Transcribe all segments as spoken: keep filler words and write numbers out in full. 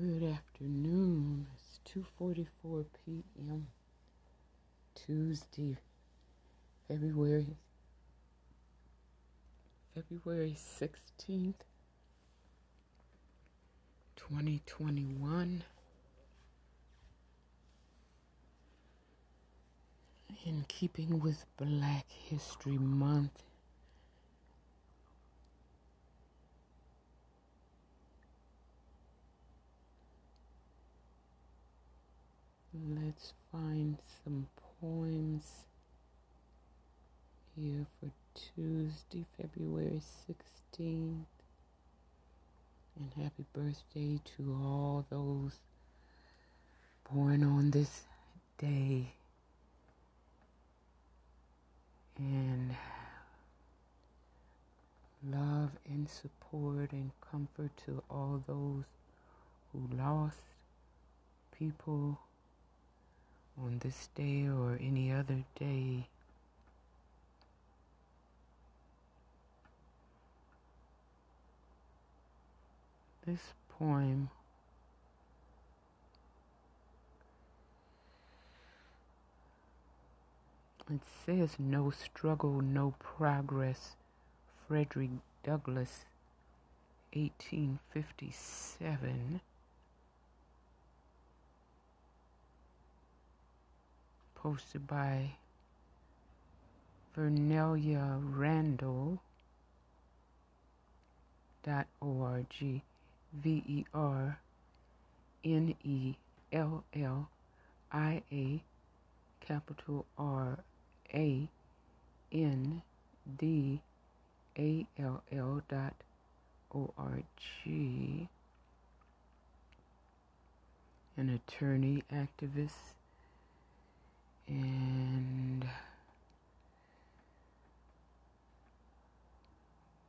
Good afternoon. It's two forty-four p m Tuesday, February February sixteenth, twenty twenty one. In keeping with Black History Month, let's find some poems here for Tuesday, February sixteenth. And happy birthday to all those born on this day. And love and support and comfort to all those who lost people on this day or any other day. This poem it says, "No struggle, no progress." Frederick Douglass, eighteen fifty-seven. Posted by Vernellia Randall dot org, V E R N E L L I A capital R A N D A L L dot O R G. An attorney, activist, and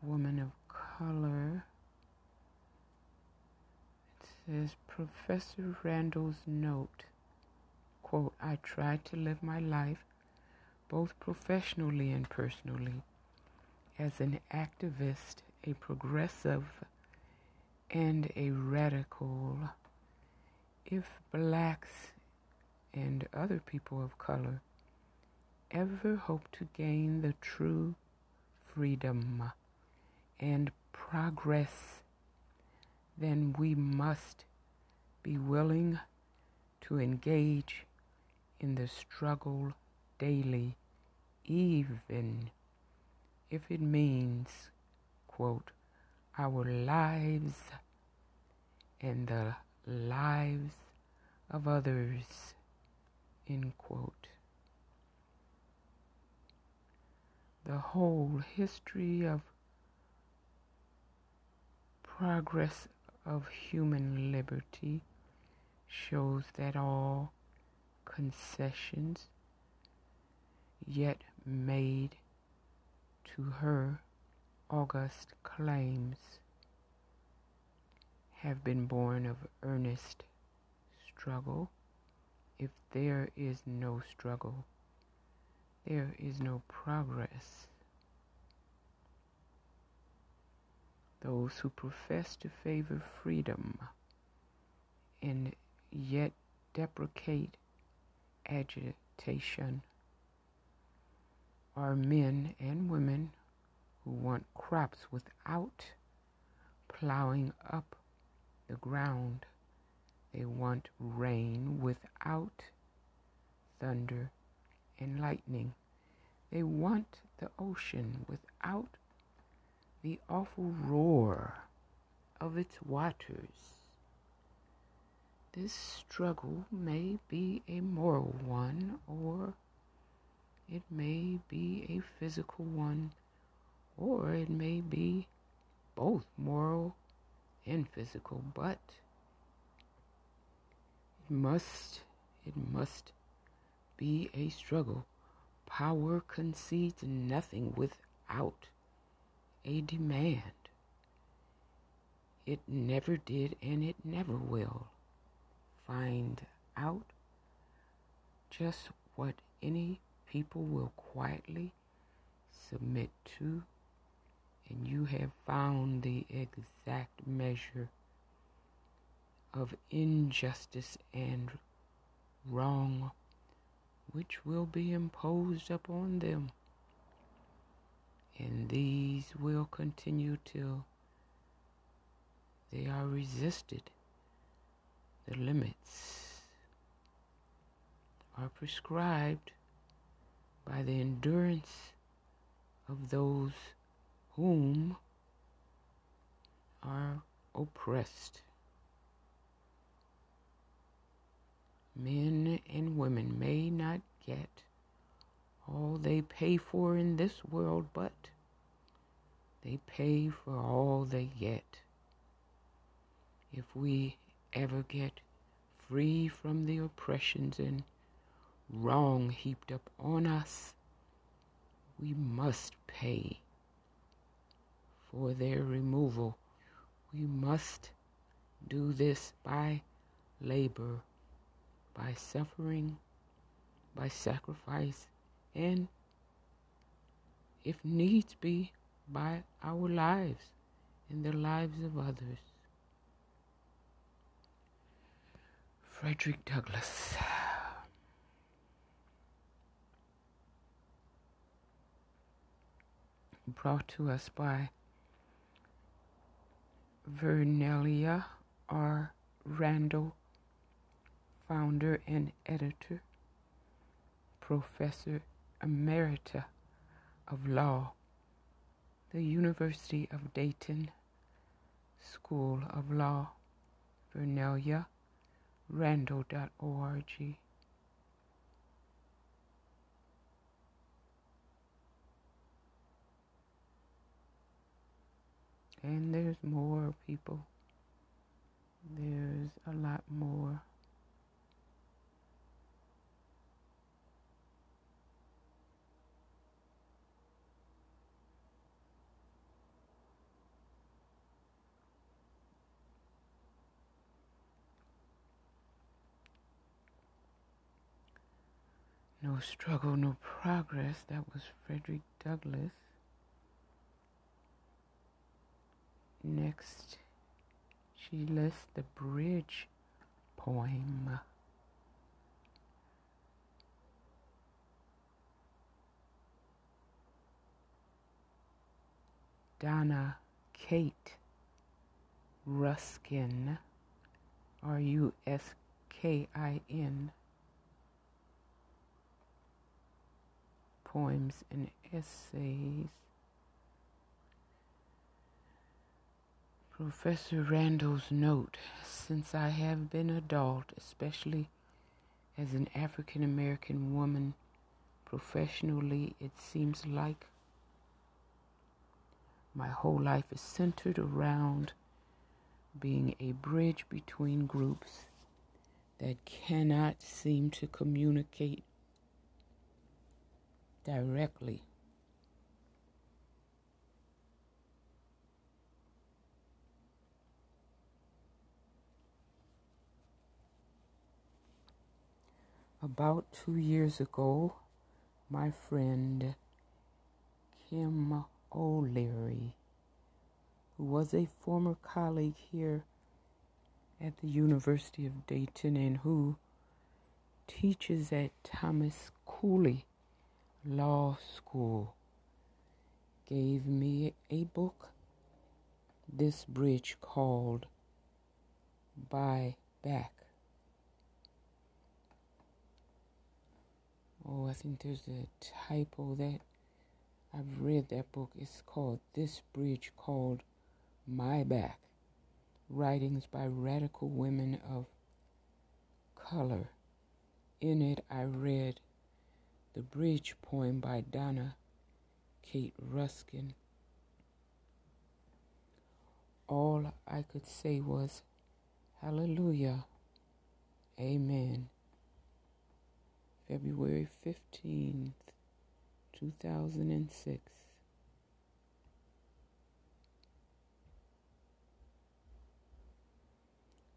woman of color. It says, Professor Randall's note, quote, "I tried to live my life both professionally and personally as an activist, a progressive, and a radical. If blacks and other people of color ever hope to gain the true freedom and progress, then we must be willing to engage in the struggle daily, even if it means," quote, "our lives and the lives of others," end quote. The whole history of progress of human liberty shows that all concessions yet made to her august claims have been born of earnest struggle. If there is no struggle, there is no progress. Those who profess to favor freedom and yet deprecate agitation are men and women who want crops without plowing up the ground. They want rain without thunder and lightning. They want the ocean without the awful roar of its waters. This struggle may be a moral one, or it may be a physical one, or it may be both moral and physical, but must it must be a struggle. Power concedes nothing without a demand. It never did and it never will. Find out just what any people will quietly submit to, and you have found the exact measure of injustice and wrong which will be imposed upon them, and these will continue till they are resisted. The limits are prescribed by the endurance of those whom are oppressed. Men and women may not get all they pay for in this world, but they pay for all they get. If we ever get free from the oppressions and wrong heaped up on us, we must pay for their removal. We must do this by labor, by suffering, by sacrifice, and, if needs be, by our lives and the lives of others. Frederick Douglass. Brought to us by Vernellia R. Randall, founder and editor, professor emerita of law, the University of Dayton School of Law, Vernellia Randall dot org. And there's more people. There's a lot more. No struggle, no progress. That was Frederick Douglass. Next, she lists the bridge poem. Donna Kate Ruskin, R U S K I N. Poems and essays. Professor Randall's note: since I have been a adult, especially as an African American woman, professionally, it seems like my whole life is centered around being a bridge between groups that cannot seem to communicate directly. About two years ago, my friend Kim O'Leary, who was a former colleague here at the University of Dayton and who teaches at Thomas Cooley Law School, gave me a book, this bridge, called Buy Back. Oh, I think there's a typo that I've read that book. It's called This Bridge Called My Back, Writings by Radical Women of Color. In it, I read the bridge poem by Donna Kate Ruskin. All I could say was, hallelujah, amen. February fifteenth, two thousand six.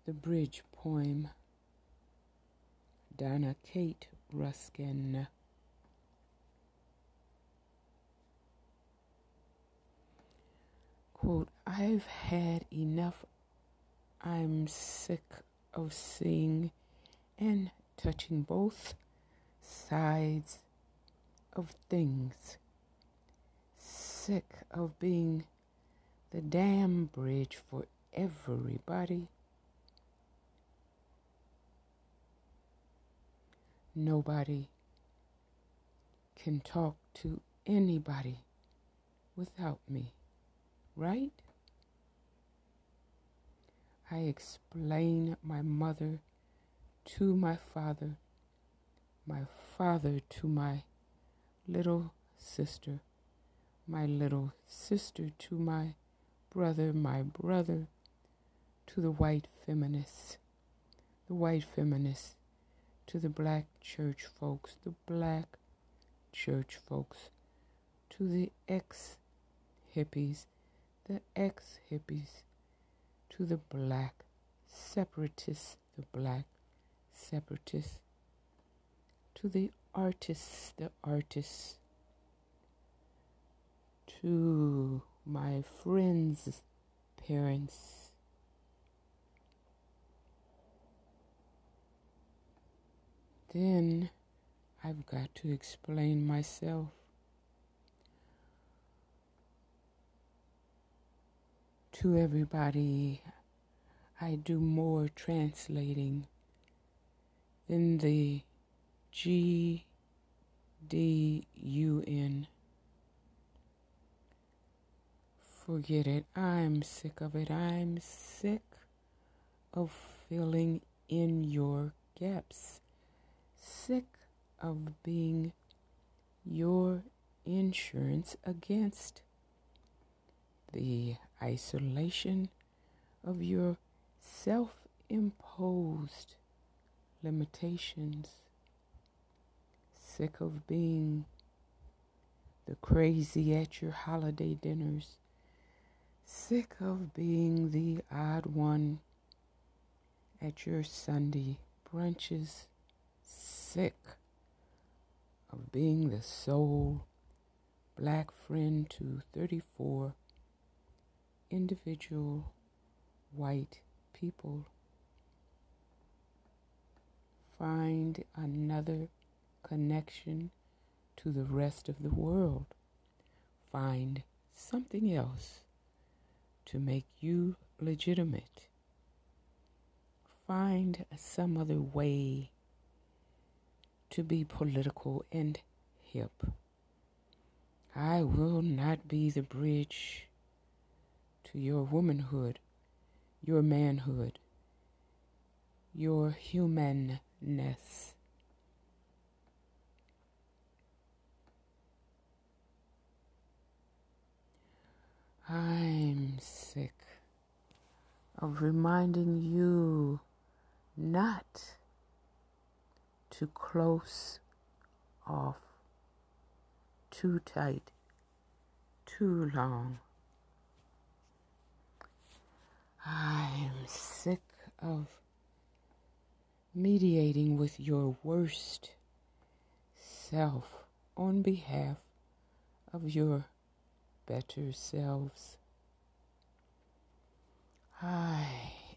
The bridge poem, Donna Kate Ruskin. Quote, I've had enough. I'm sick of seeing and touching both sides of things, sick of being the damn bridge for everybody. Nobody can talk to anybody without me, right? I explain my mother to my father, my father to my little sister, my little sister to my brother, my brother to the white feminists, the white feminists to the black church folks, the black church folks to the ex-hippies, the ex-hippies to the black separatists, the black separatists, to the artists, the artists, to my friends' parents, then I've got to explain myself. To everybody, I do more translating than the G D U N. Forget it. I'm sick of it. I'm sick of filling in your gaps. Sick of being your insurance against the isolation of your self-imposed limitations. Sick of being the crazy at your holiday dinners. Sick of being the odd one at your Sunday brunches. Sick of being the sole black friend to thirty-four individual white people. Find another connection to the rest of the world. Find something else to make you legitimate. Find some other way to be political and hip. I will not be the bridge to your womanhood, your manhood, your humanness. I'm sick of reminding you not to close off too tight, too long. I'm sick of mediating with your worst self on behalf of your better selves. I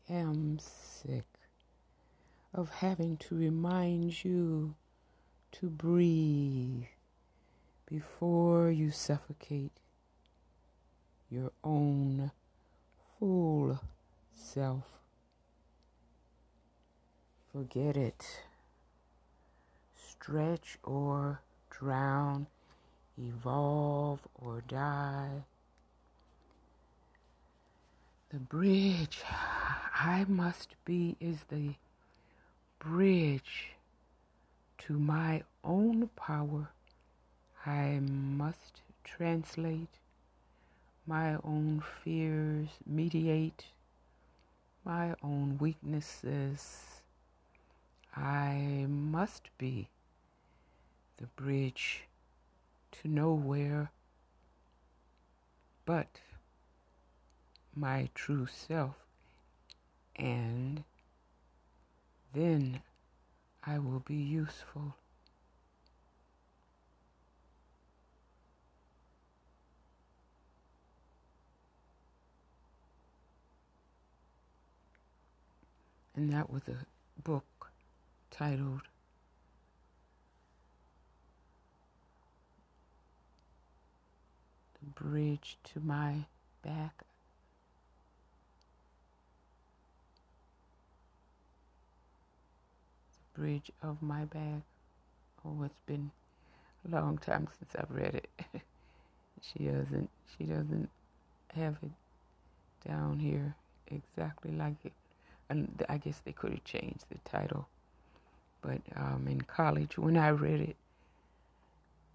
am sick of having to remind you to breathe before you suffocate your own full self. Forget it. Stretch or drown, evolve or die. The bridge I must be is the bridge to my own power. I must translate my own fears, mediate my own weaknesses. I must be the bridge to nowhere but my true self, and then I will be useful. and that was a book titled The Bridge to My Back. The Bridge of My Back. Oh, it's been a long time since I've read it. She doesn't, she doesn't have it down here exactly like it. And I guess they could have changed the title. But um, in college, when I read it,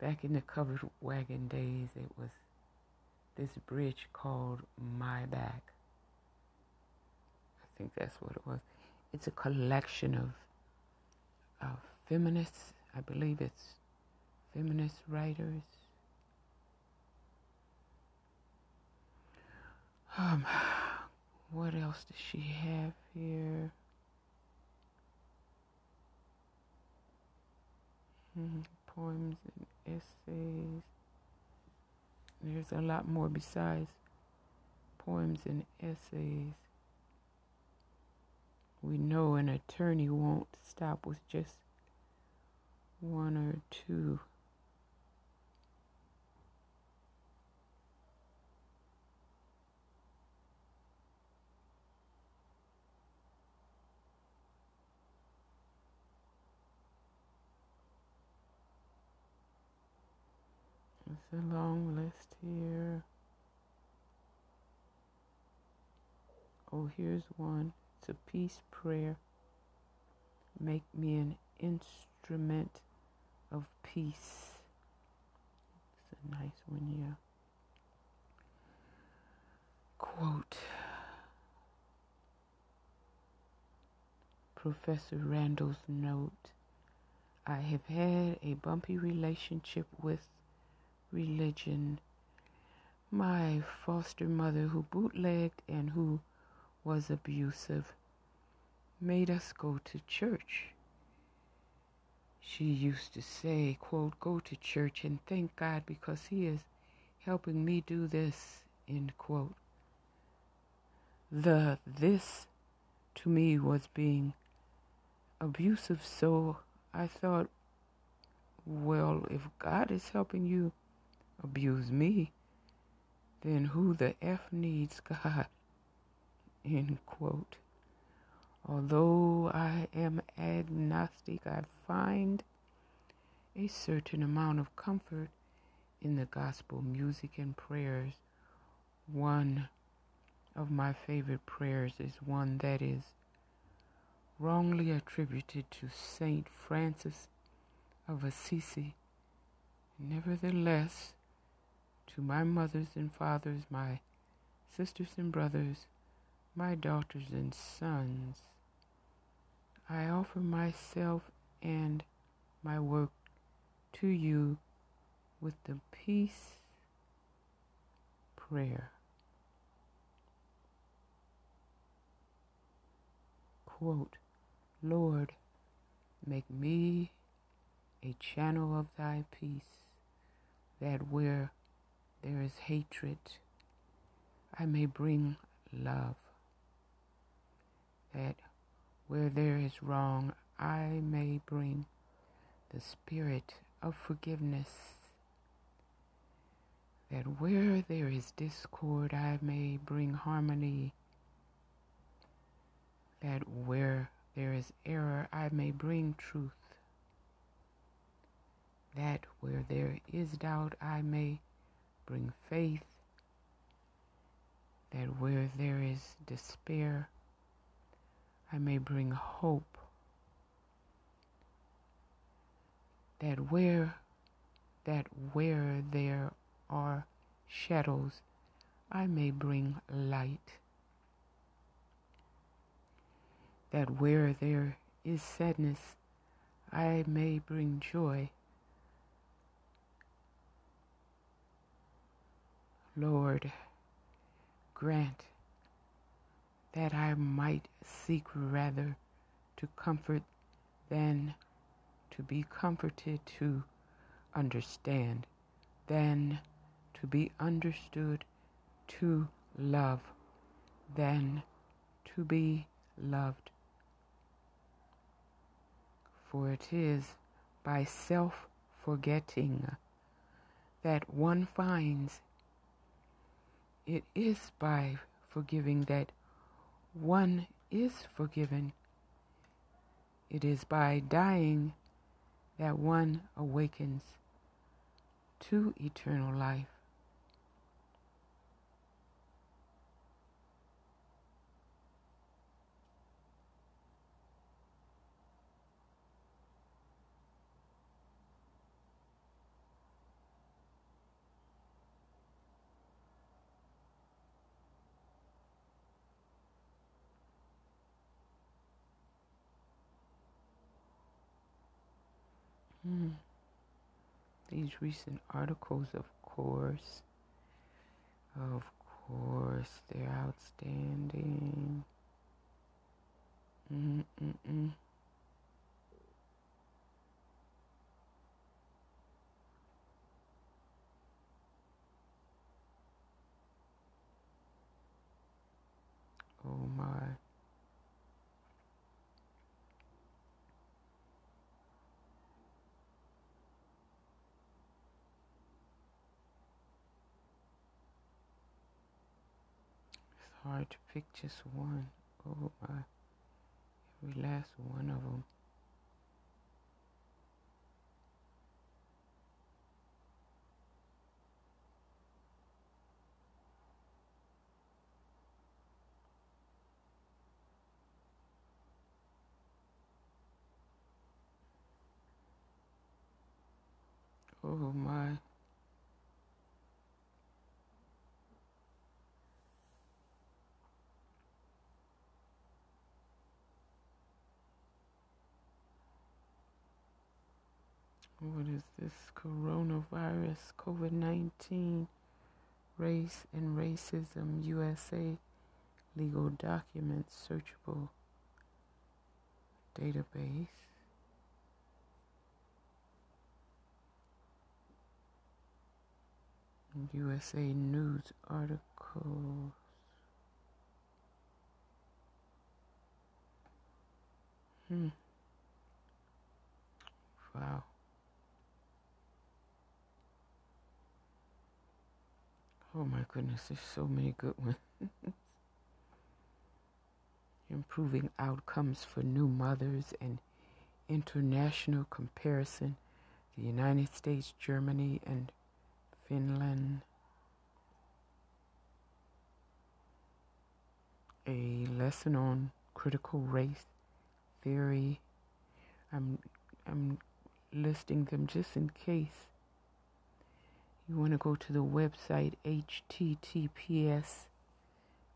back in the covered wagon days, it was this bridge called My Back. I think that's what it was. It's a collection of, of feminists. I believe it's feminist writers. Um, what else does she have here? Mm, poems and essays. There's a lot more besides poems and essays. We know an attorney won't stop with just one or two. There's a long list here. Oh, here's one. It's a peace prayer. Make me an instrument of peace. It's a nice one, yeah. Quote. Professor Randall's note. I have had a bumpy relationship with religion. My foster mother, who bootlegged and who was abusive, made us go to church. She used to say, quote, go to church and thank God because he is helping me do this, end quote. The this to me was being abusive, so I thought, well, if God is helping you abuse me, then who the F needs God, end quote. Although I am agnostic, I find a certain amount of comfort in the gospel music and prayers. One of my favorite prayers is one that is wrongly attributed to Saint Francis of Assisi. Nevertheless, to my mothers and fathers, my sisters and brothers, my daughters and sons, I offer myself and my work to you with the peace prayer. Quote, Lord, make me a channel of thy peace, that where there is hatred, I may bring love. That where there is wrong, I may bring the spirit of forgiveness. That where there is discord, I may bring harmony. That where there is error, I may bring truth. That where there is doubt, I may bring faith. That where there is despair, I may bring hope. That where, that where there are shadows, I may bring light. That where there is sadness, I may bring joy. Lord, grant that I might seek rather to comfort than to be comforted, to understand than to be understood, to love than to be loved, for it is by self-forgetting that one finds. It is by forgiving that one is forgiven. It is by dying that one awakens to eternal life. Hmm. These recent articles, of course, of course, they're outstanding. Mm-mm-mm. Oh my. Hard to pick just one. Oh my, every last one of them. Oh my. What is this? Coronavirus, COVID nineteen, race and racism, U S A, legal documents, searchable database. U S A news articles. Hmm. Wow. Oh my goodness, there's so many good ones. Improving outcomes for new mothers and international comparison. The United States, Germany, and Finland. A lesson on critical race theory. I'm I'm listing them just in case. You want to go to the website https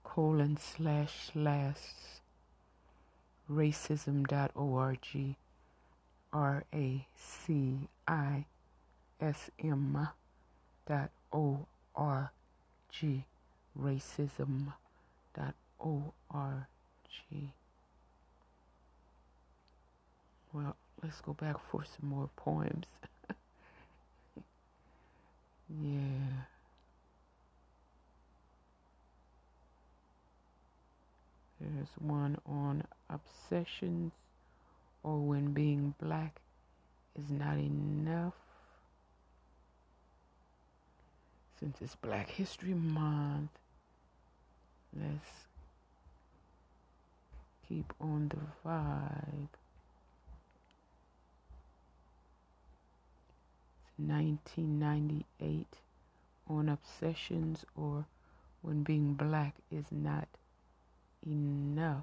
colon slash slash racism dot org, R A C I S M dot O R G, racism dot O R G. Well, let's go back for some more poems. Yeah. There's one on obsessions or when being black is not enough. Since it's Black History Month, let's keep on the vibe. nineteen ninety-eight on obsessions or when being black is not enough.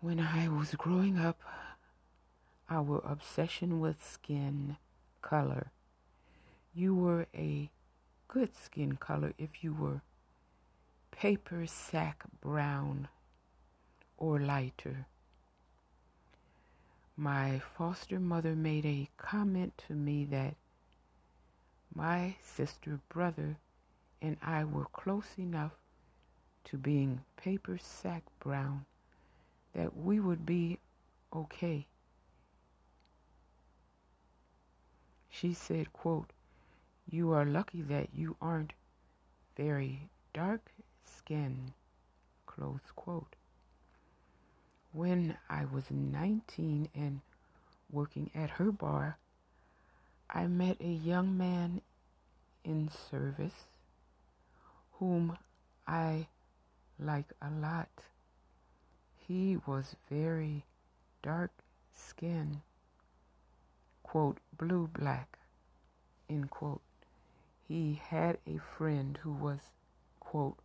When I was growing up, our obsession with skin color. You were a good skin color if you were paper sack brown or lighter. My foster mother made a comment to me that my sister, brother, and I were close enough to being paper sack brown that we would be okay. She said, quote, "You are lucky that you aren't very dark skinned," close quote. When I was nineteen and working at her bar, I met a young man in service whom I like a lot. He was very dark-skinned, quote, blue-black, end quote. He had a friend who was, quote,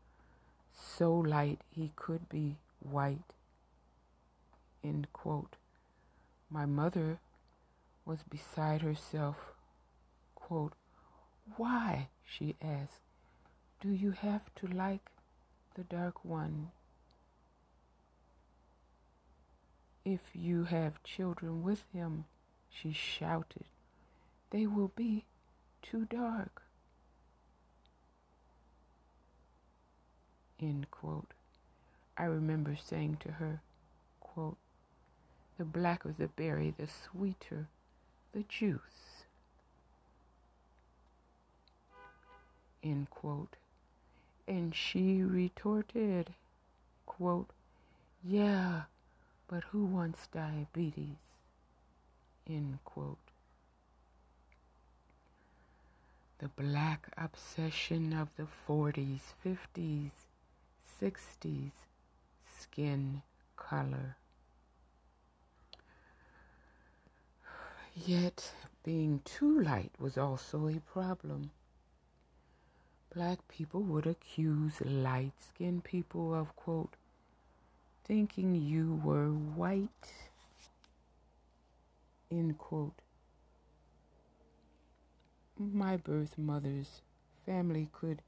so light he could be white, end quote. My mother was beside herself, quote, why, she asked, do you have to like the dark one if you have children with him? She shouted, they will be too dark, end quote. I remember saying to her, quote, the blacker the berry, the sweeter the juice, end quote. And she retorted, quote, yeah, but who wants diabetes, end quote. The black obsession of the forties, fifties, sixties, skin color. Yet being too light was also a problem. Black people would accuse light-skinned people of, quote, thinking you were white, end quote. My birth mother's family could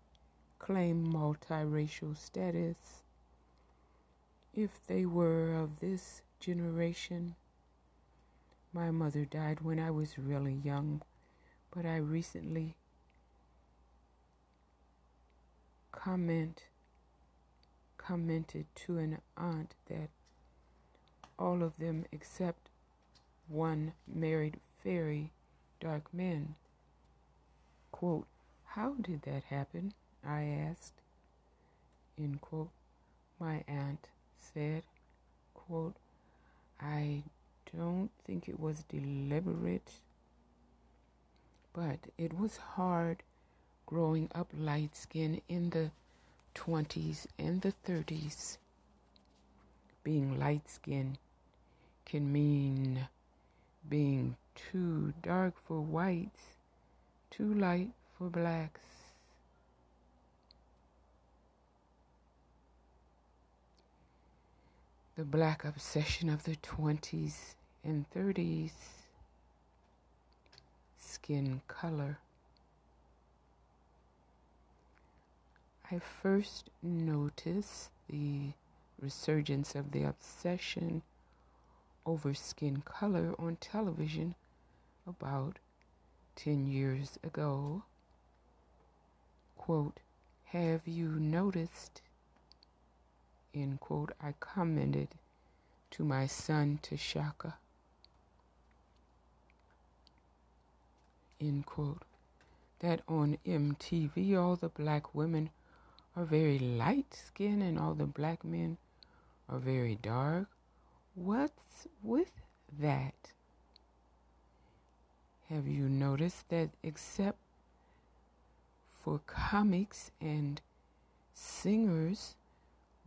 claim multiracial status if they were of this generation. My mother died when I was really young, but I recently comment, commented to an aunt that all of them except one married very dark men. Quote, how did that happen? I asked, end quote. My aunt said, quote, I don't think it was deliberate, but it was hard growing up light skin in the twenties and the thirties. Being light skin can mean being too dark for whites, too light for blacks. The black obsession of the twenties and thirties, skin color. I first noticed the resurgence of the obsession over skin color on television about ten years ago. Quote, have you noticed? End quote. I commented to my son Tashaka, end quote, that on M T V all the black women are very light skinned and all the black men are very dark. What's with that? Have you noticed that except for comics and singers,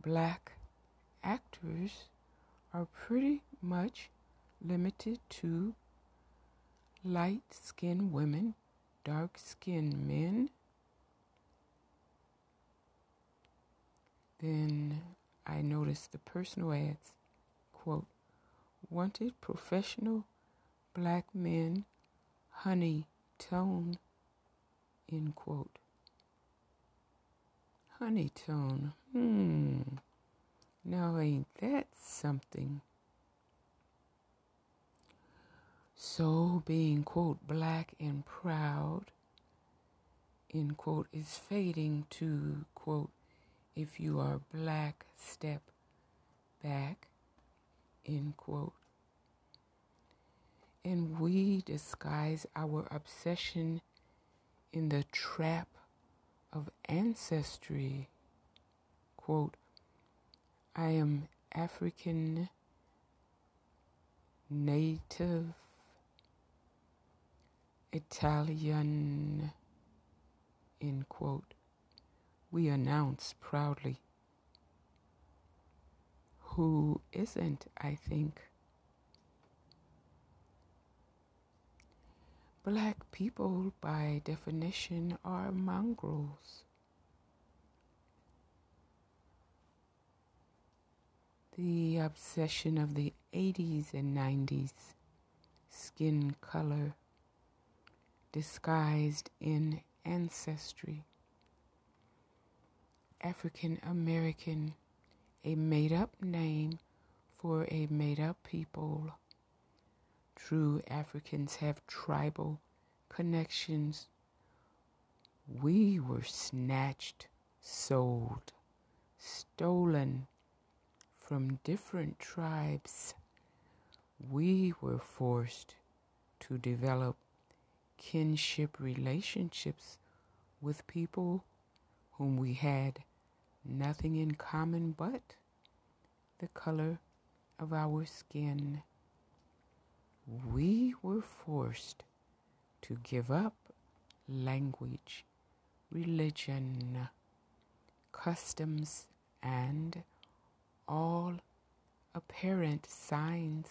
black actors are pretty much limited to light-skinned women, dark-skinned men? Then I noticed the personal ads, quote, wanted professional black men, honey tone, end quote. Honey tone. Hmm. Now ain't that something? So being, quote, black and proud, end quote, is fading to, quote, if you are black, step back, end quote. And we disguise our obsession in the trap of ancestry, quote, I am African native Italian, end quote, we announce proudly. Who isn't, I think? Black people, by definition, are mongrels. The obsession of the eighties and nineties, skin color, disguised in ancestry. African American, a made-up name for a made-up people. True Africans have tribal connections. We were snatched, sold, stolen from different tribes. We were forced to develop kinship relationships with people whom we had nothing in common but the color of our skin. We were forced to give up language, religion, customs, and all apparent signs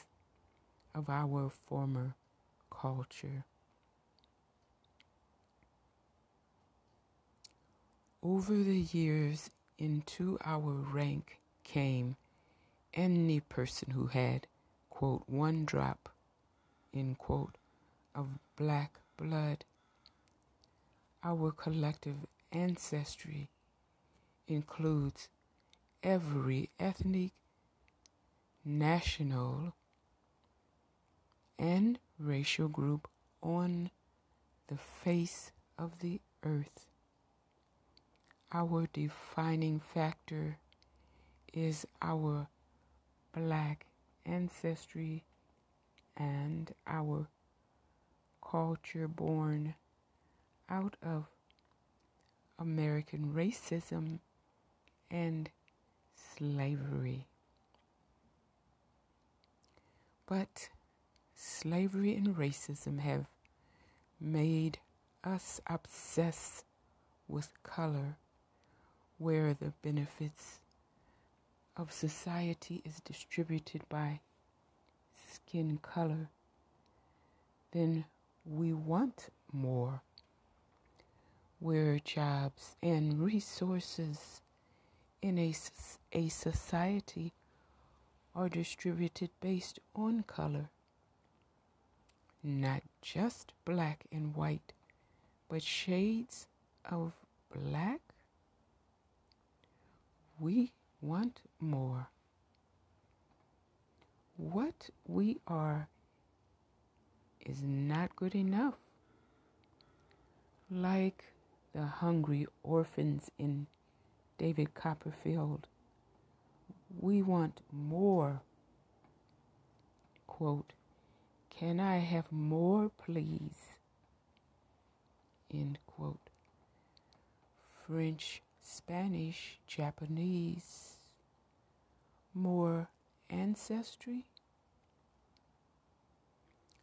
of our former culture. Over the years, into our rank came any person who had, quote, one drop, end quote, of black blood. Our collective ancestry includes every ethnic, national, and racial group on the face of the earth. Our defining factor is our black ancestry and our culture born out of American racism and slavery. But slavery and racism have made us obsessed with color, where the benefits of society is distributed by skin color. Then we want more, where jobs and resources in a, a society are distributed based on color. Not just black and white, but shades of black. We want more. What we are is not good enough. Like the hungry orphans in David Copperfield, we want more. Quote, "Can I have more, please?" End quote. French, Spanish, Japanese, more ancestry,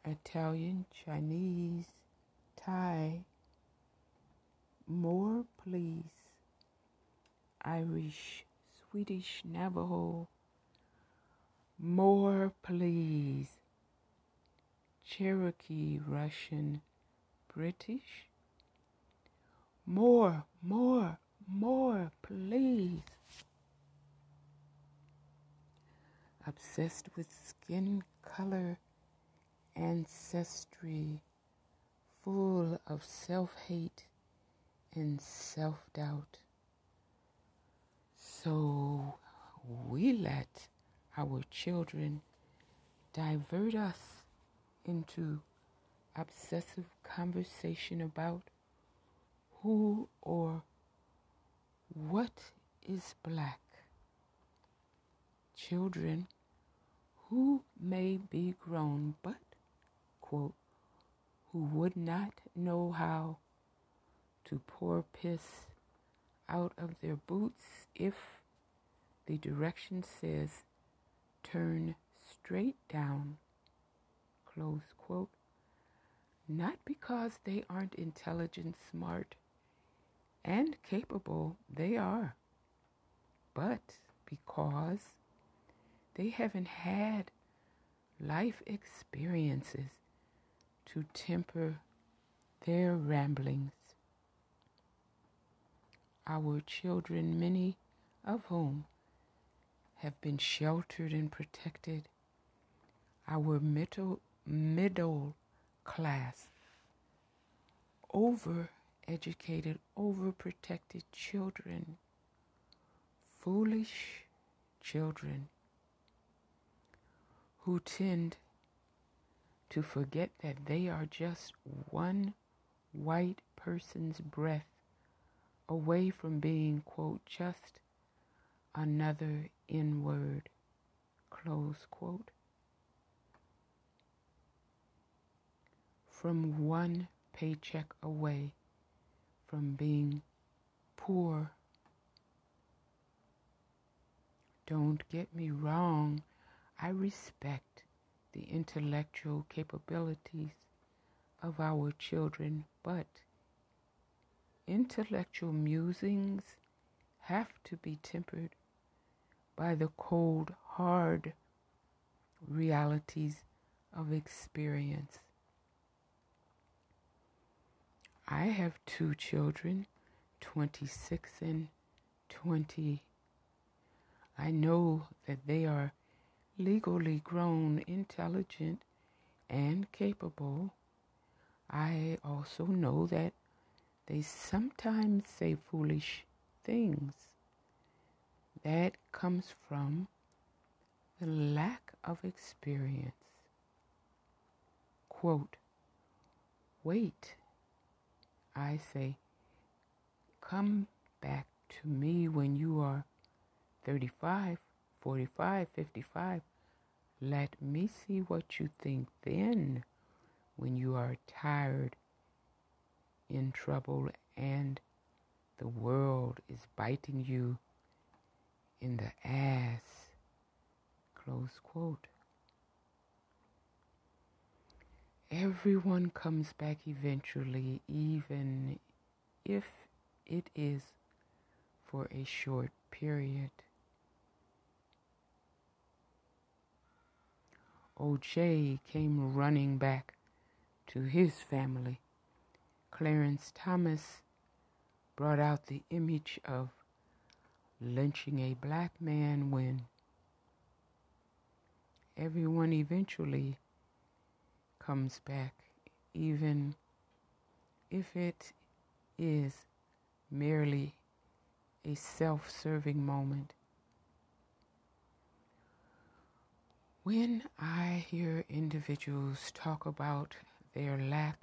Italian, Chinese, Thai, more please, Irish, Swedish, Navajo, more please, Cherokee, Russian, British, more, more, more, please. Obsessed with skin color, ancestry, full of self-hate and self-doubt. So we let our children divert us into obsessive conversation about who or what is black? Children who may be grown but, quote, who would not know how to pour piss out of their boots if the direction says turn straight down, close quote, not because they aren't intelligent, smart, and capable, they are, but because they haven't had life experiences to temper their ramblings. Our children, many of whom have been sheltered and protected, our middle, middle class, over-educated, over-protected children, foolish children who tend to forget that they are just one white person's breath away from being, quote, just another N-word, close quote. From one paycheck away from being poor. Don't get me wrong, I respect the intellectual capabilities of our children, but intellectual musings have to be tempered by the cold, hard realities of experience. I have two children, twenty-six and twenty. I know that they are legally grown, intelligent, and capable. I also know that they sometimes say foolish things. That comes from the lack of experience. Quote, wait, I say, come back to me when you are thirty-five, forty-five, fifty-five. Let me see what you think then when you are tired, in trouble, and the world is biting you in the ass, close quote. Everyone comes back eventually, even if it is for a short period. O J came running back to his family. Clarence Thomas brought out the image of lynching a black man when everyone eventually comes back, even if it is merely a self-serving moment. When I hear individuals talk about their lack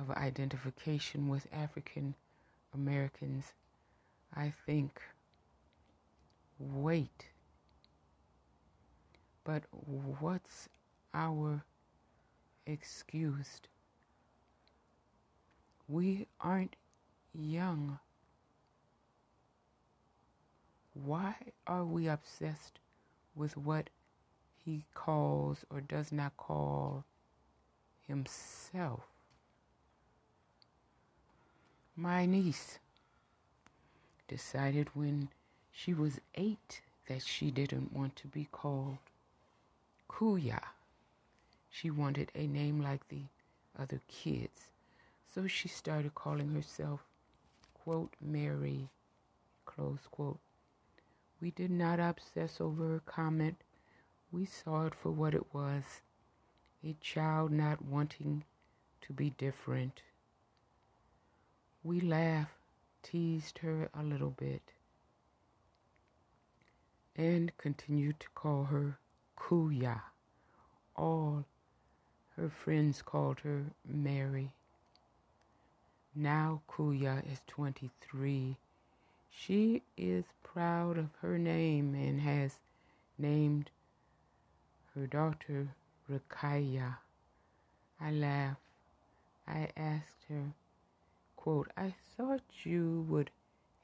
of identification with African Americans, I think, wait, but what's our excuse? We aren't young. Why are we obsessed with what he calls or does not call himself? My niece decided when she was eight that she didn't want to be called Kuya. She wanted a name like the other kids. So she started calling herself, quote, Mary, close quote. We did not obsess over her comment. We saw it for what it was, a child not wanting to be different. We laughed, teased her a little bit, and continued to call her Kuya. All her friends called her Mary. Now Kuya is twenty-three. She is proud of her name and has named her daughter Rakaya. I laughed. I asked her, quote, I thought you would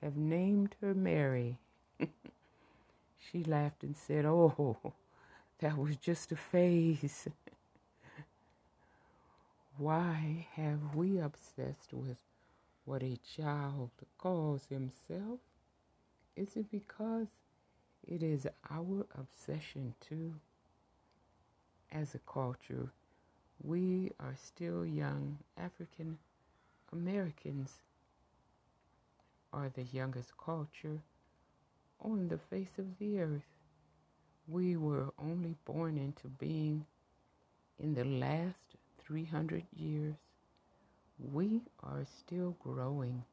have named her Mary. She laughed and said, oh, that was just a phase. Why have we obsessed with what a child calls himself? Is it because it is our obsession too? As a culture, we are still young. African Americans are the youngest culture on the face of the earth. We were only born into being in the last three hundred years. We are still growing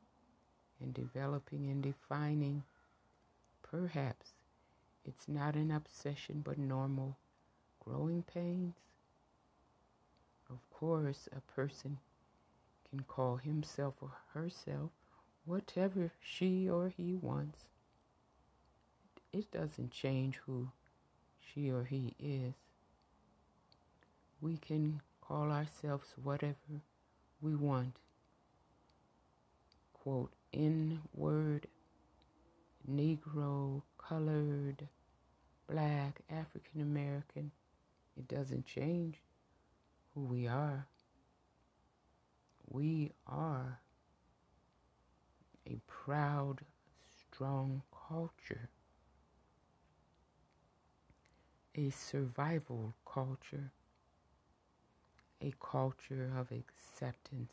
and developing and defining. Perhaps it's not an obsession but normal growing pains. Of course, a person can call himself or herself whatever she or he wants. It doesn't change who she or he is. We can call ourselves whatever we want. Quote, N-word, Negro, colored, black, African American. It doesn't change who we are. We are a proud, strong culture, a survival culture, a culture of acceptance.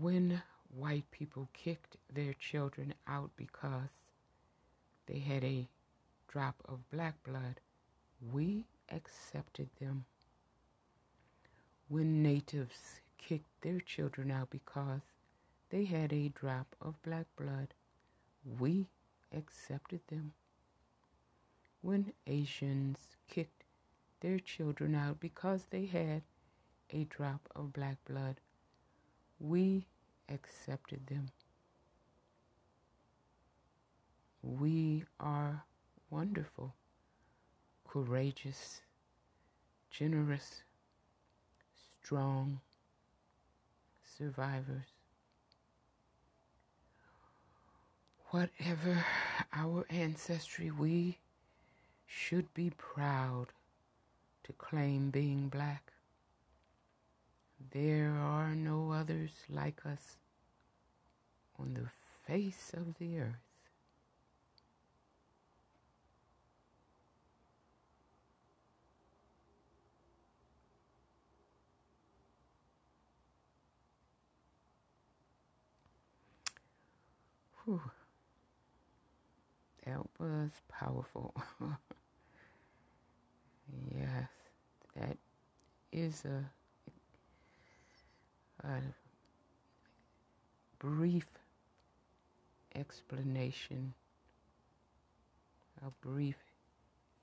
When white people kicked their children out because they had a drop of black blood, we accepted them. When natives kicked their children out because they had a drop of black blood, we accepted them. When Asians kicked their children out because they had a drop of black blood, we accepted them. We are wonderful, courageous, generous, strong survivors. Whatever our ancestry, we should be proud to claim being black. There are no others like us on the face of the earth. Whew. That was powerful. Yes, that is a, a brief explanation, a brief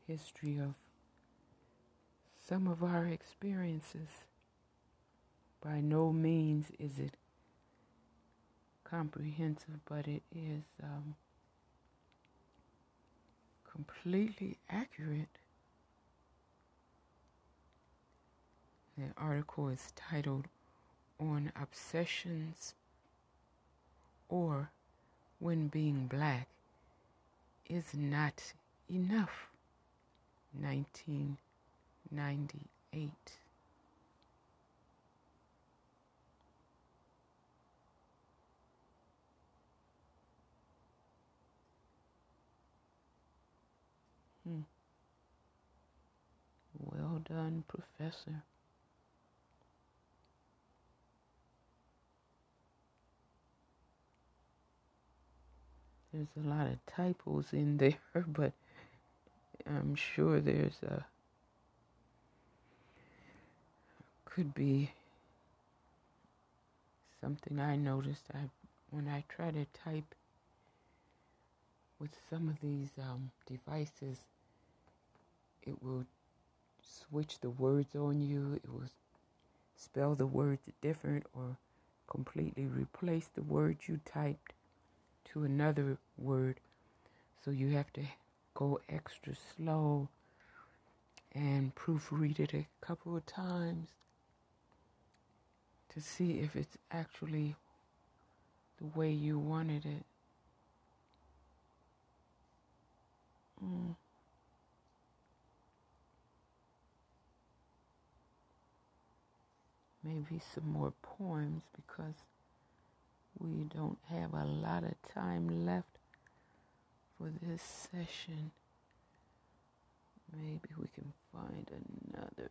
history of some of our experiences. By no means is it comprehensive, but it is um, completely accurate. The article is titled "On Obsessions or When Being Black Is Not Enough," nineteen ninety-eight. Hmm. Well done, Professor. There's a lot of typos in there, but I'm sure there's a, could be something I noticed I when I try to type with some of these um, devices, it will switch the words on you, it will spell the words different or completely replace the word you typed to another word, so you have to go extra slow and proofread it a couple of times to see if it's actually the way you wanted it. Mm. maybe some more poems because we don't have a lot of time left for this session. Maybe we can find another.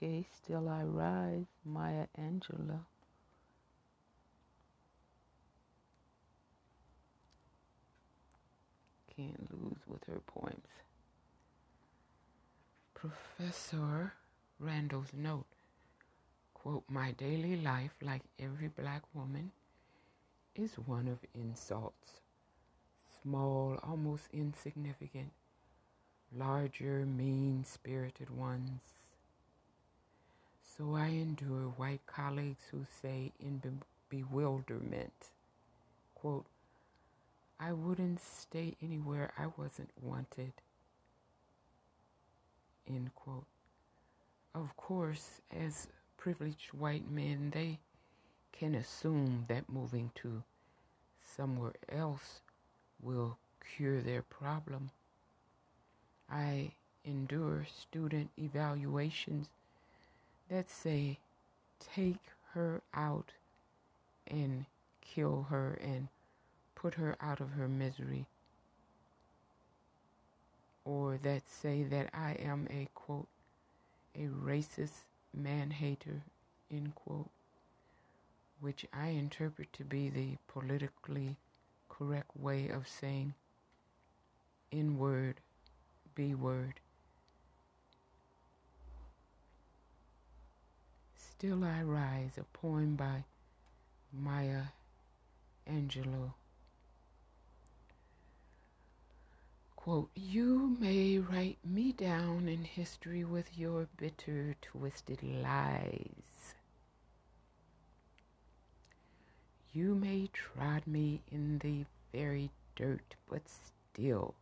Okay, Still I Rise, Maya Angelou. Can't lose with her poems. Professor Randall's note, quote, "My daily life, like every black woman, is one of insults. Small, almost insignificant, larger, mean-spirited ones. So I endure white colleagues who say in be- bewilderment, quote, I wouldn't stay anywhere I wasn't wanted, end quote. Of course, as privileged white men, they can assume that moving to somewhere else will cure their problem. I endure student evaluations that say, take her out and kill her and put her out of her misery. Or that say that I am a, quote, a racist man-hater, end quote, which I interpret to be the politically correct way of saying N-word, B-word. Still I Rise, a poem by Maya Angelou. Quote, you may write me down in history with your bitter, twisted lies. You may trod me in the very dirt, but still,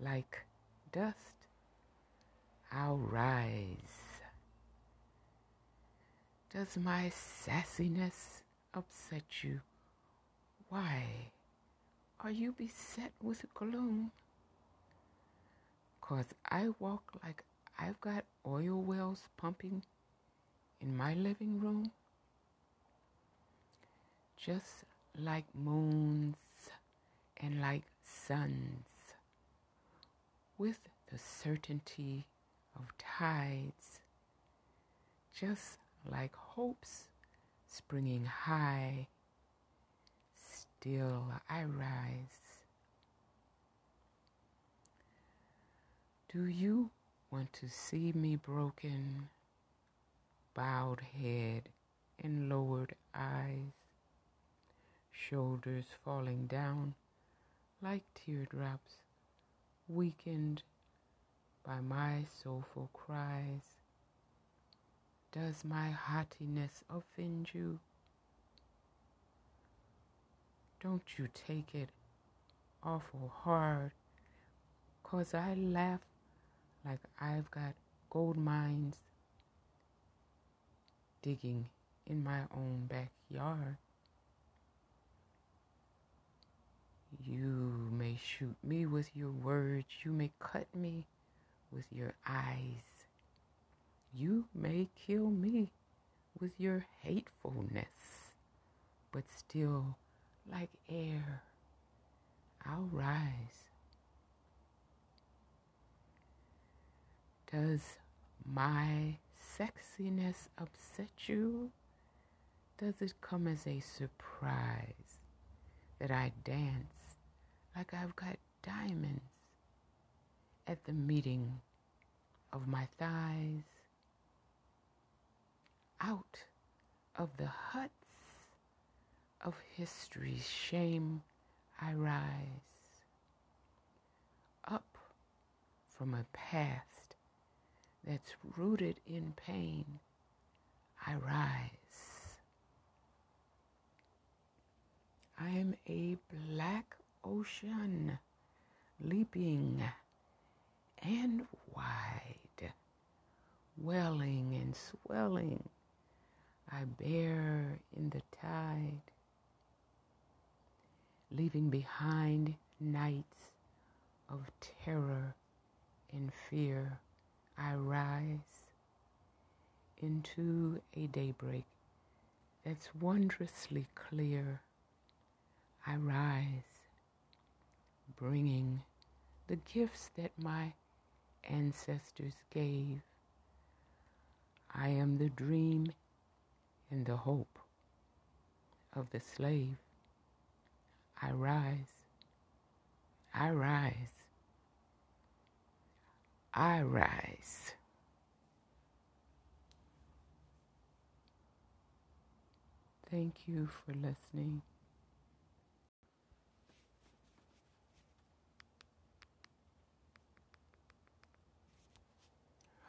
like dust, I'll rise. Does my sassiness upset you? Why are you beset with gloom? 'Cause I walk like I've got oil wells pumping in my living room. Just like moons and like suns, with the certainty of tides, just like hopes springing high, still I rise. Do you want to see me broken, bowed head and lowered eyes, shoulders falling down like teardrops, weakened by my soulful cries? Does my haughtiness offend you? Don't you take it awful hard, 'cause I laugh like I've got gold mines digging in my own backyard. You may shoot me with your words, you may cut me with your eyes. You may kill me with your hatefulness, but still, like air, I'll rise. Does my sexiness upset you? Does it come as a surprise that I dance like I've got diamonds at the meeting of my thighs? Out of the huts of history's shame I rise, up from a past that's rooted in pain I rise. I am a black ocean, leaping and wide, welling and swelling. I bear in the outside, leaving behind nights of terror and fear. I rise into a daybreak that's wondrously clear. I rise, bringing the gifts that my ancestors gave. I am the dream and the hope of the slave. I rise, I rise, I rise. Thank you for listening.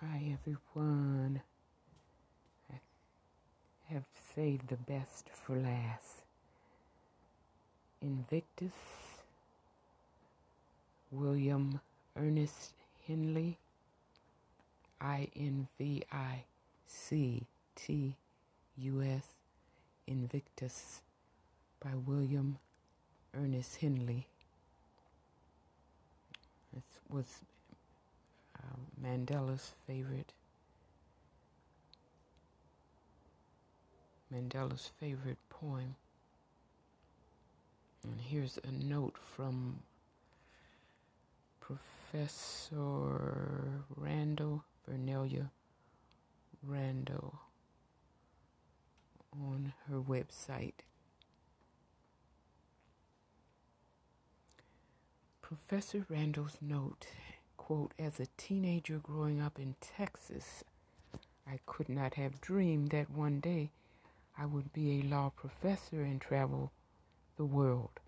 Hi everyone. I have saved the best for last. Invictus, William Ernest Henley, I N V I C T U S, Invictus by William Ernest Henley. It was uh, Mandela's favorite, Mandela's favorite poem. And here's a note from Professor Randall, Vernellia Randall, on her website. Professor Randall's note, quote, "As a teenager growing up in Texas, I could not have dreamed that one day I would be a law professor and travel the world.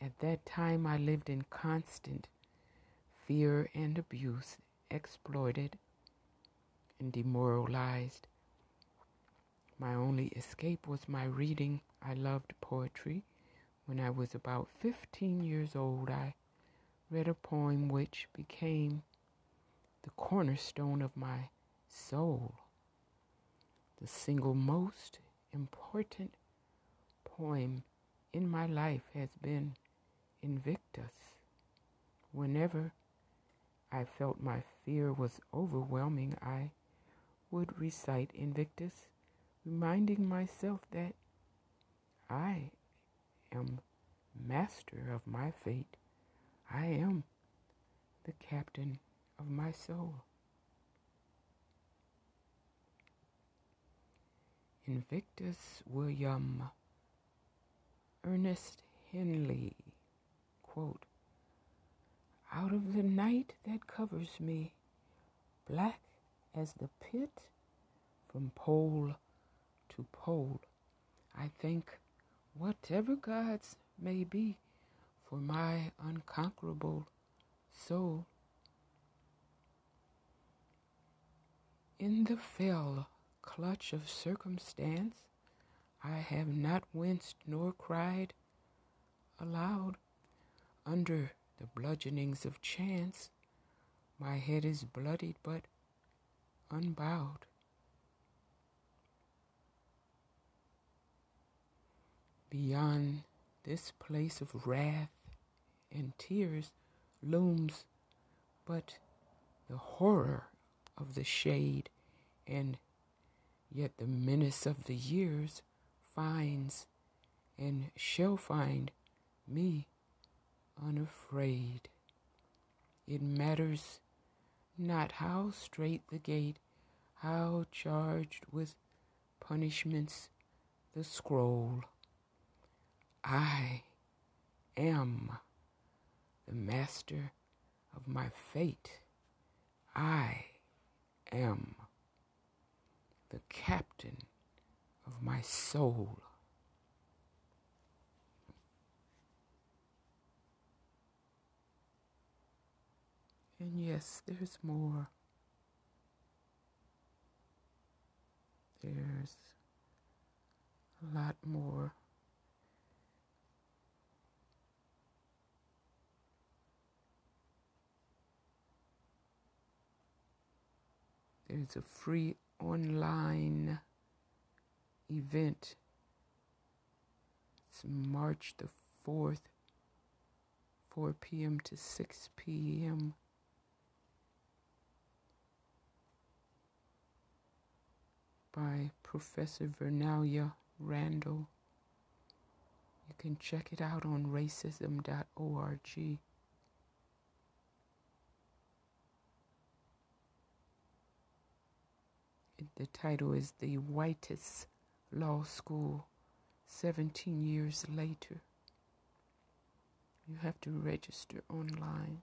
At that time, I lived in constant fear and abuse, exploited and demoralized. My only escape was my reading. I loved poetry. When I was about fifteen years old, I read a poem which became the cornerstone of my soul, the single most important poem in my life has been Invictus. Whenever I felt my fear was overwhelming, I would recite Invictus, reminding myself that I am master of my fate. I am the captain of my soul." Invictus, William Ernest Henley, quote, "Out of the night that covers me, black as the pit, from pole to pole, I thank whatever gods may be for my unconquerable soul. In the fell clutch of circumstance, I have not winced nor cried aloud. Under the bludgeonings of chance, my head is bloodied but unbowed." Beyond this place of wrath and tears looms but the horror of the shade, and yet the menace of the years finds and shall find me unafraid. It matters not how straight the gate, how charged with punishments the scroll. I am the master of my fate. I am the captain of my soul. And yes, there's more. There's a lot more. There's a free online event It's March the fourth, four p.m. to six p.m. by Professor Vernellia Randall. You can check it out on racism dot org. The title is The Whitest Law School, seventeen years Later. You have to register online.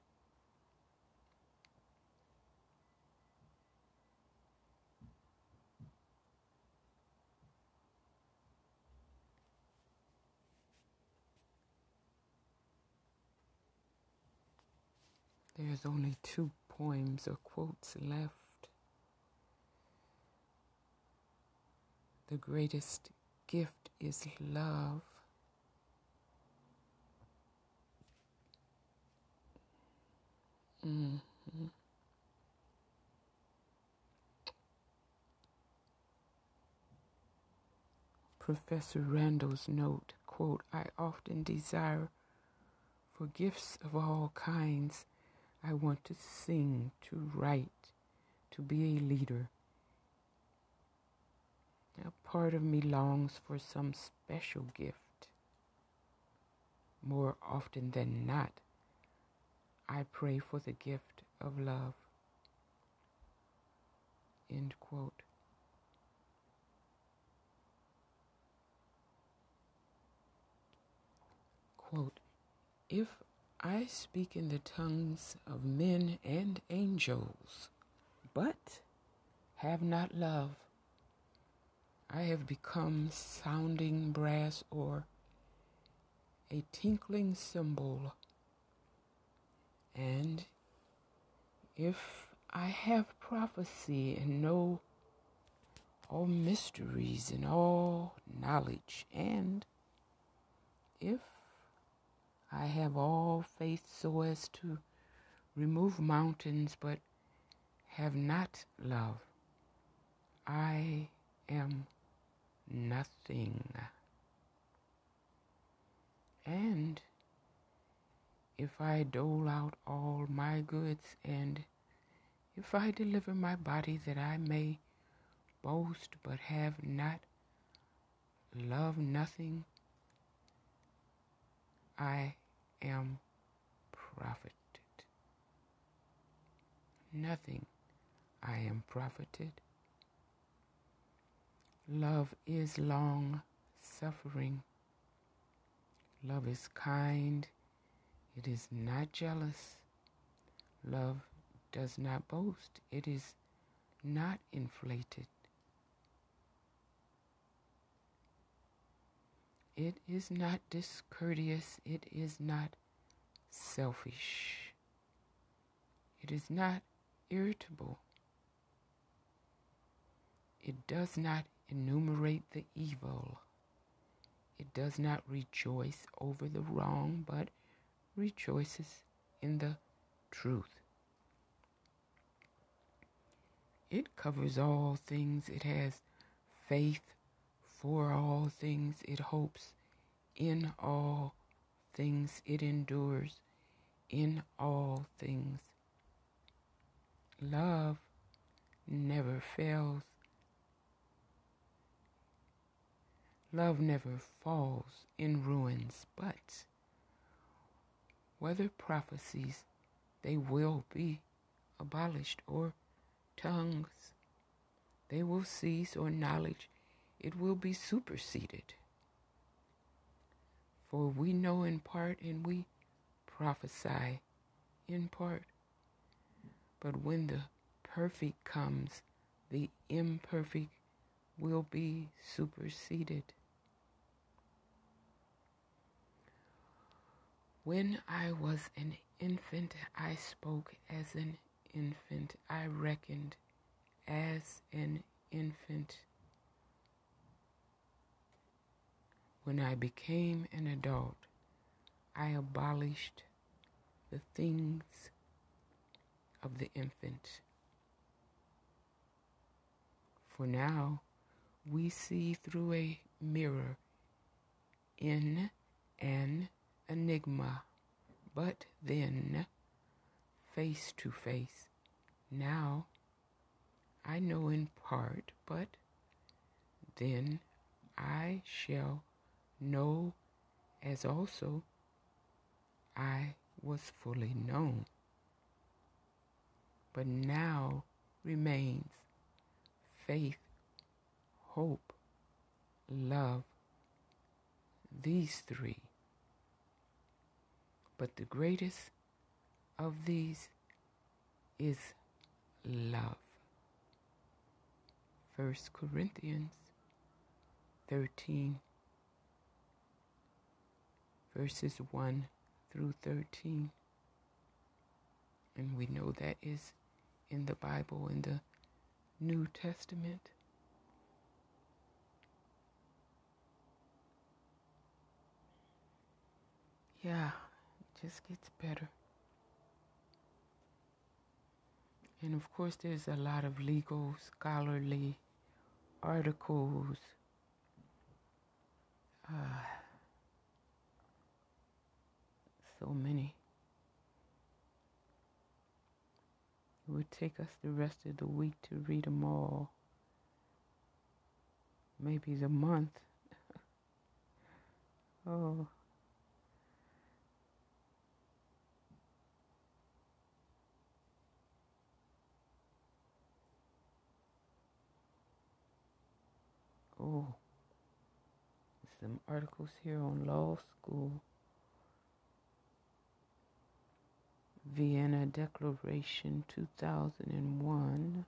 There's only two poems or quotes left. The greatest gift is love. Mm-hmm. Professor Randall's note, quote, I often desire for gifts of all kinds. I want to sing, to write, to be a leader. A part of me longs for some special gift. More often than not, I pray for the gift of love. End quote. Quote, if I speak in the tongues of men and angels, but have not love, I have become sounding brass or a tinkling cymbal. And if I have prophecy and know all mysteries and all knowledge, and if I have all faith so as to remove mountains but have not love, I am nothing. And if I dole out all my goods, and if I deliver my body that I may boast, but have not love nothing, I am profited. Nothing I am profited. Love is long suffering. Love is kind. It is not jealous. Love does not boast. It is not inflated. It is not discourteous. It is not selfish. It is not irritable. It does not enumerate the evil. It does not rejoice over the wrong, but rejoices in the truth. It covers all things. It has faith for all things. It hopes in all things. It endures in all things. Love never fails. Love never falls in ruins, but whether prophecies, they will be abolished, or tongues, they will cease, or knowledge, it will be superseded. For we know in part, and we prophesy in part. But when the perfect comes, the imperfect will be superseded. When I was an infant, I spoke as an infant. I reckoned as an infant. When I became an adult, I abolished the things of the infant. For now, we see through a mirror in an enigma, but then face to face. Now I know in part, but then I shall know as also I was fully known. But now remains faith, hope, love, these three. But the greatest of these is love. First Corinthians thirteen, verses one through thirteen. And we know that is in the Bible, in the New Testament. Yeah, it just gets better. And of course, there's a lot of legal, scholarly articles, uh, so many. It would take us the rest of the week to read them all, maybe the month. Oh. Oh, some articles here on law school. Vienna Declaration two thousand one.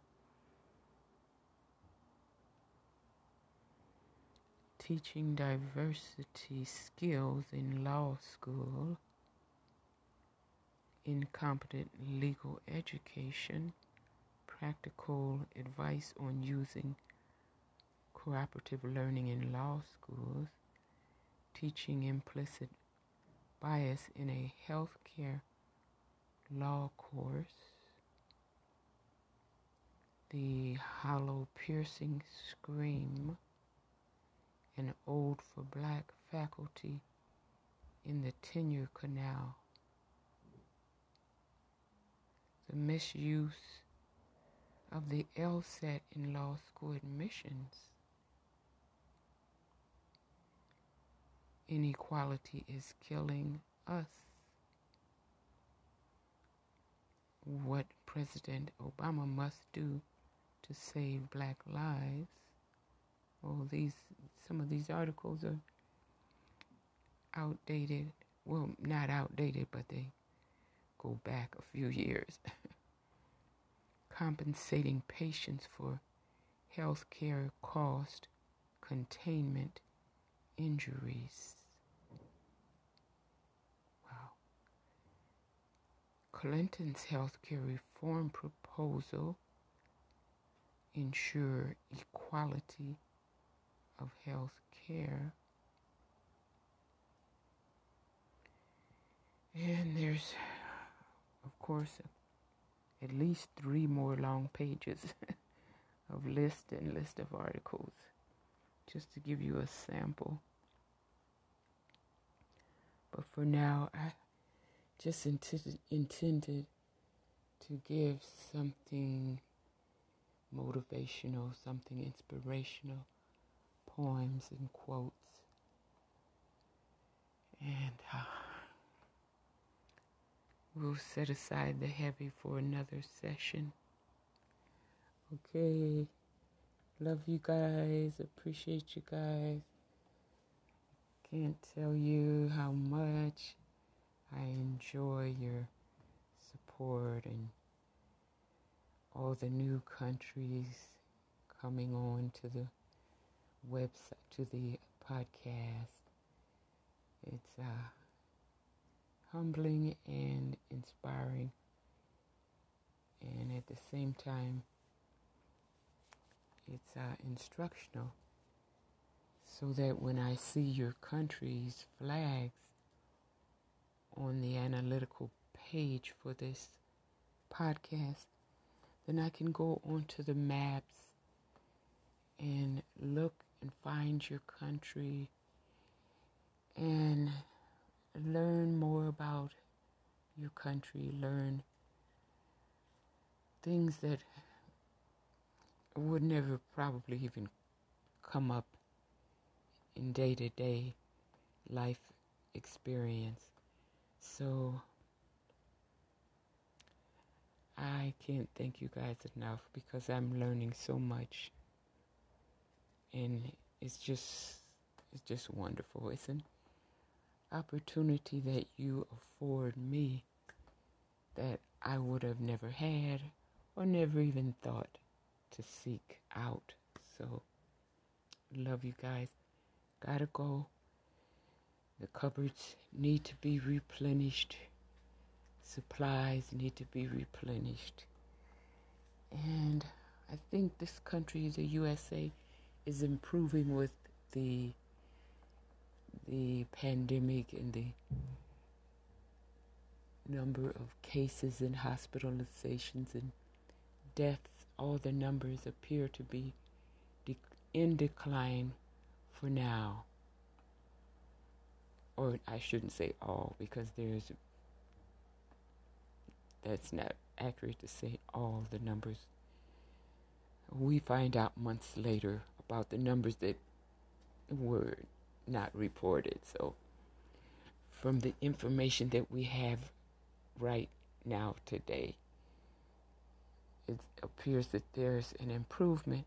Teaching diversity skills in law school. Incompetent legal education. Practical advice on using cooperative learning in law schools, teaching implicit bias in a healthcare law course, the hollow piercing scream, an ode for black faculty in the tenure canal, the misuse of the LSAT in law school admissions, inequality is killing us. What President Obama must do to save black lives. Well, these, some of these articles are outdated. Well, not outdated, but they go back a few years. Compensating patients for health care cost, containment, injuries. Clinton's healthcare reform proposal, ensure equality of health care. And there's, of course, at least three more long pages of list and list of articles, just to give you a sample. But for now, I just intended, intended to give something motivational, something inspirational, poems and quotes. And uh, we'll set aside the heavy for another session. Okay. Love you guys. Appreciate you guys. Can't tell you how much I enjoy your support and all the new countries coming on to the website, to the podcast. It's uh, humbling and inspiring, and at the same time, it's uh, instructional, so that when I see your country's flags on the analytical page for this podcast, then I can go onto the maps and look and find your country and learn more about your country, learn things that would never probably even come up in day-to-day life experience. So I can't thank you guys enough, because I'm learning so much, and it's just it's just wonderful. It's an opportunity that you afford me that I would have never had or never even thought to seek out. So love you guys. Gotta go. The cupboards need to be replenished. Supplies need to be replenished. And I think this country, the U S A, is improving with the the pandemic and the number of cases and hospitalizations and deaths. All the numbers appear to be de- in decline for now. Or I shouldn't say all, because there's that's not accurate to say all the numbers. We find out months later about the numbers that were not reported. So from the information that we have right now today, it appears that there's an improvement.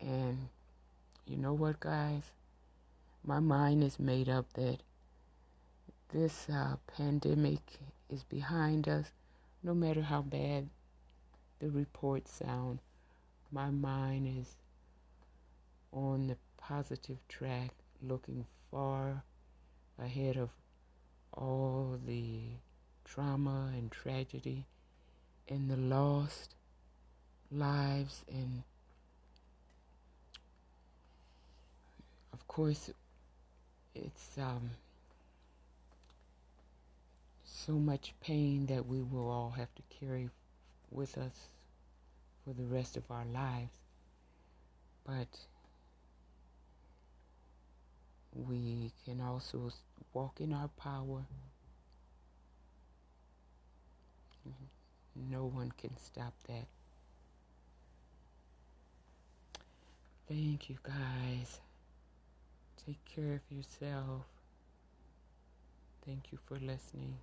And you know what, guys? My mind is made up that this uh, pandemic is behind us. No matter how bad the reports sound, my mind is on the positive track, looking far ahead of all the trauma and tragedy and the lost lives. And of course, it's um, so much pain that we will all have to carry with us for the rest of our lives. But we can also walk in our power. No one can stop that. Thank you, guys. Take care of yourself. Thank you for listening.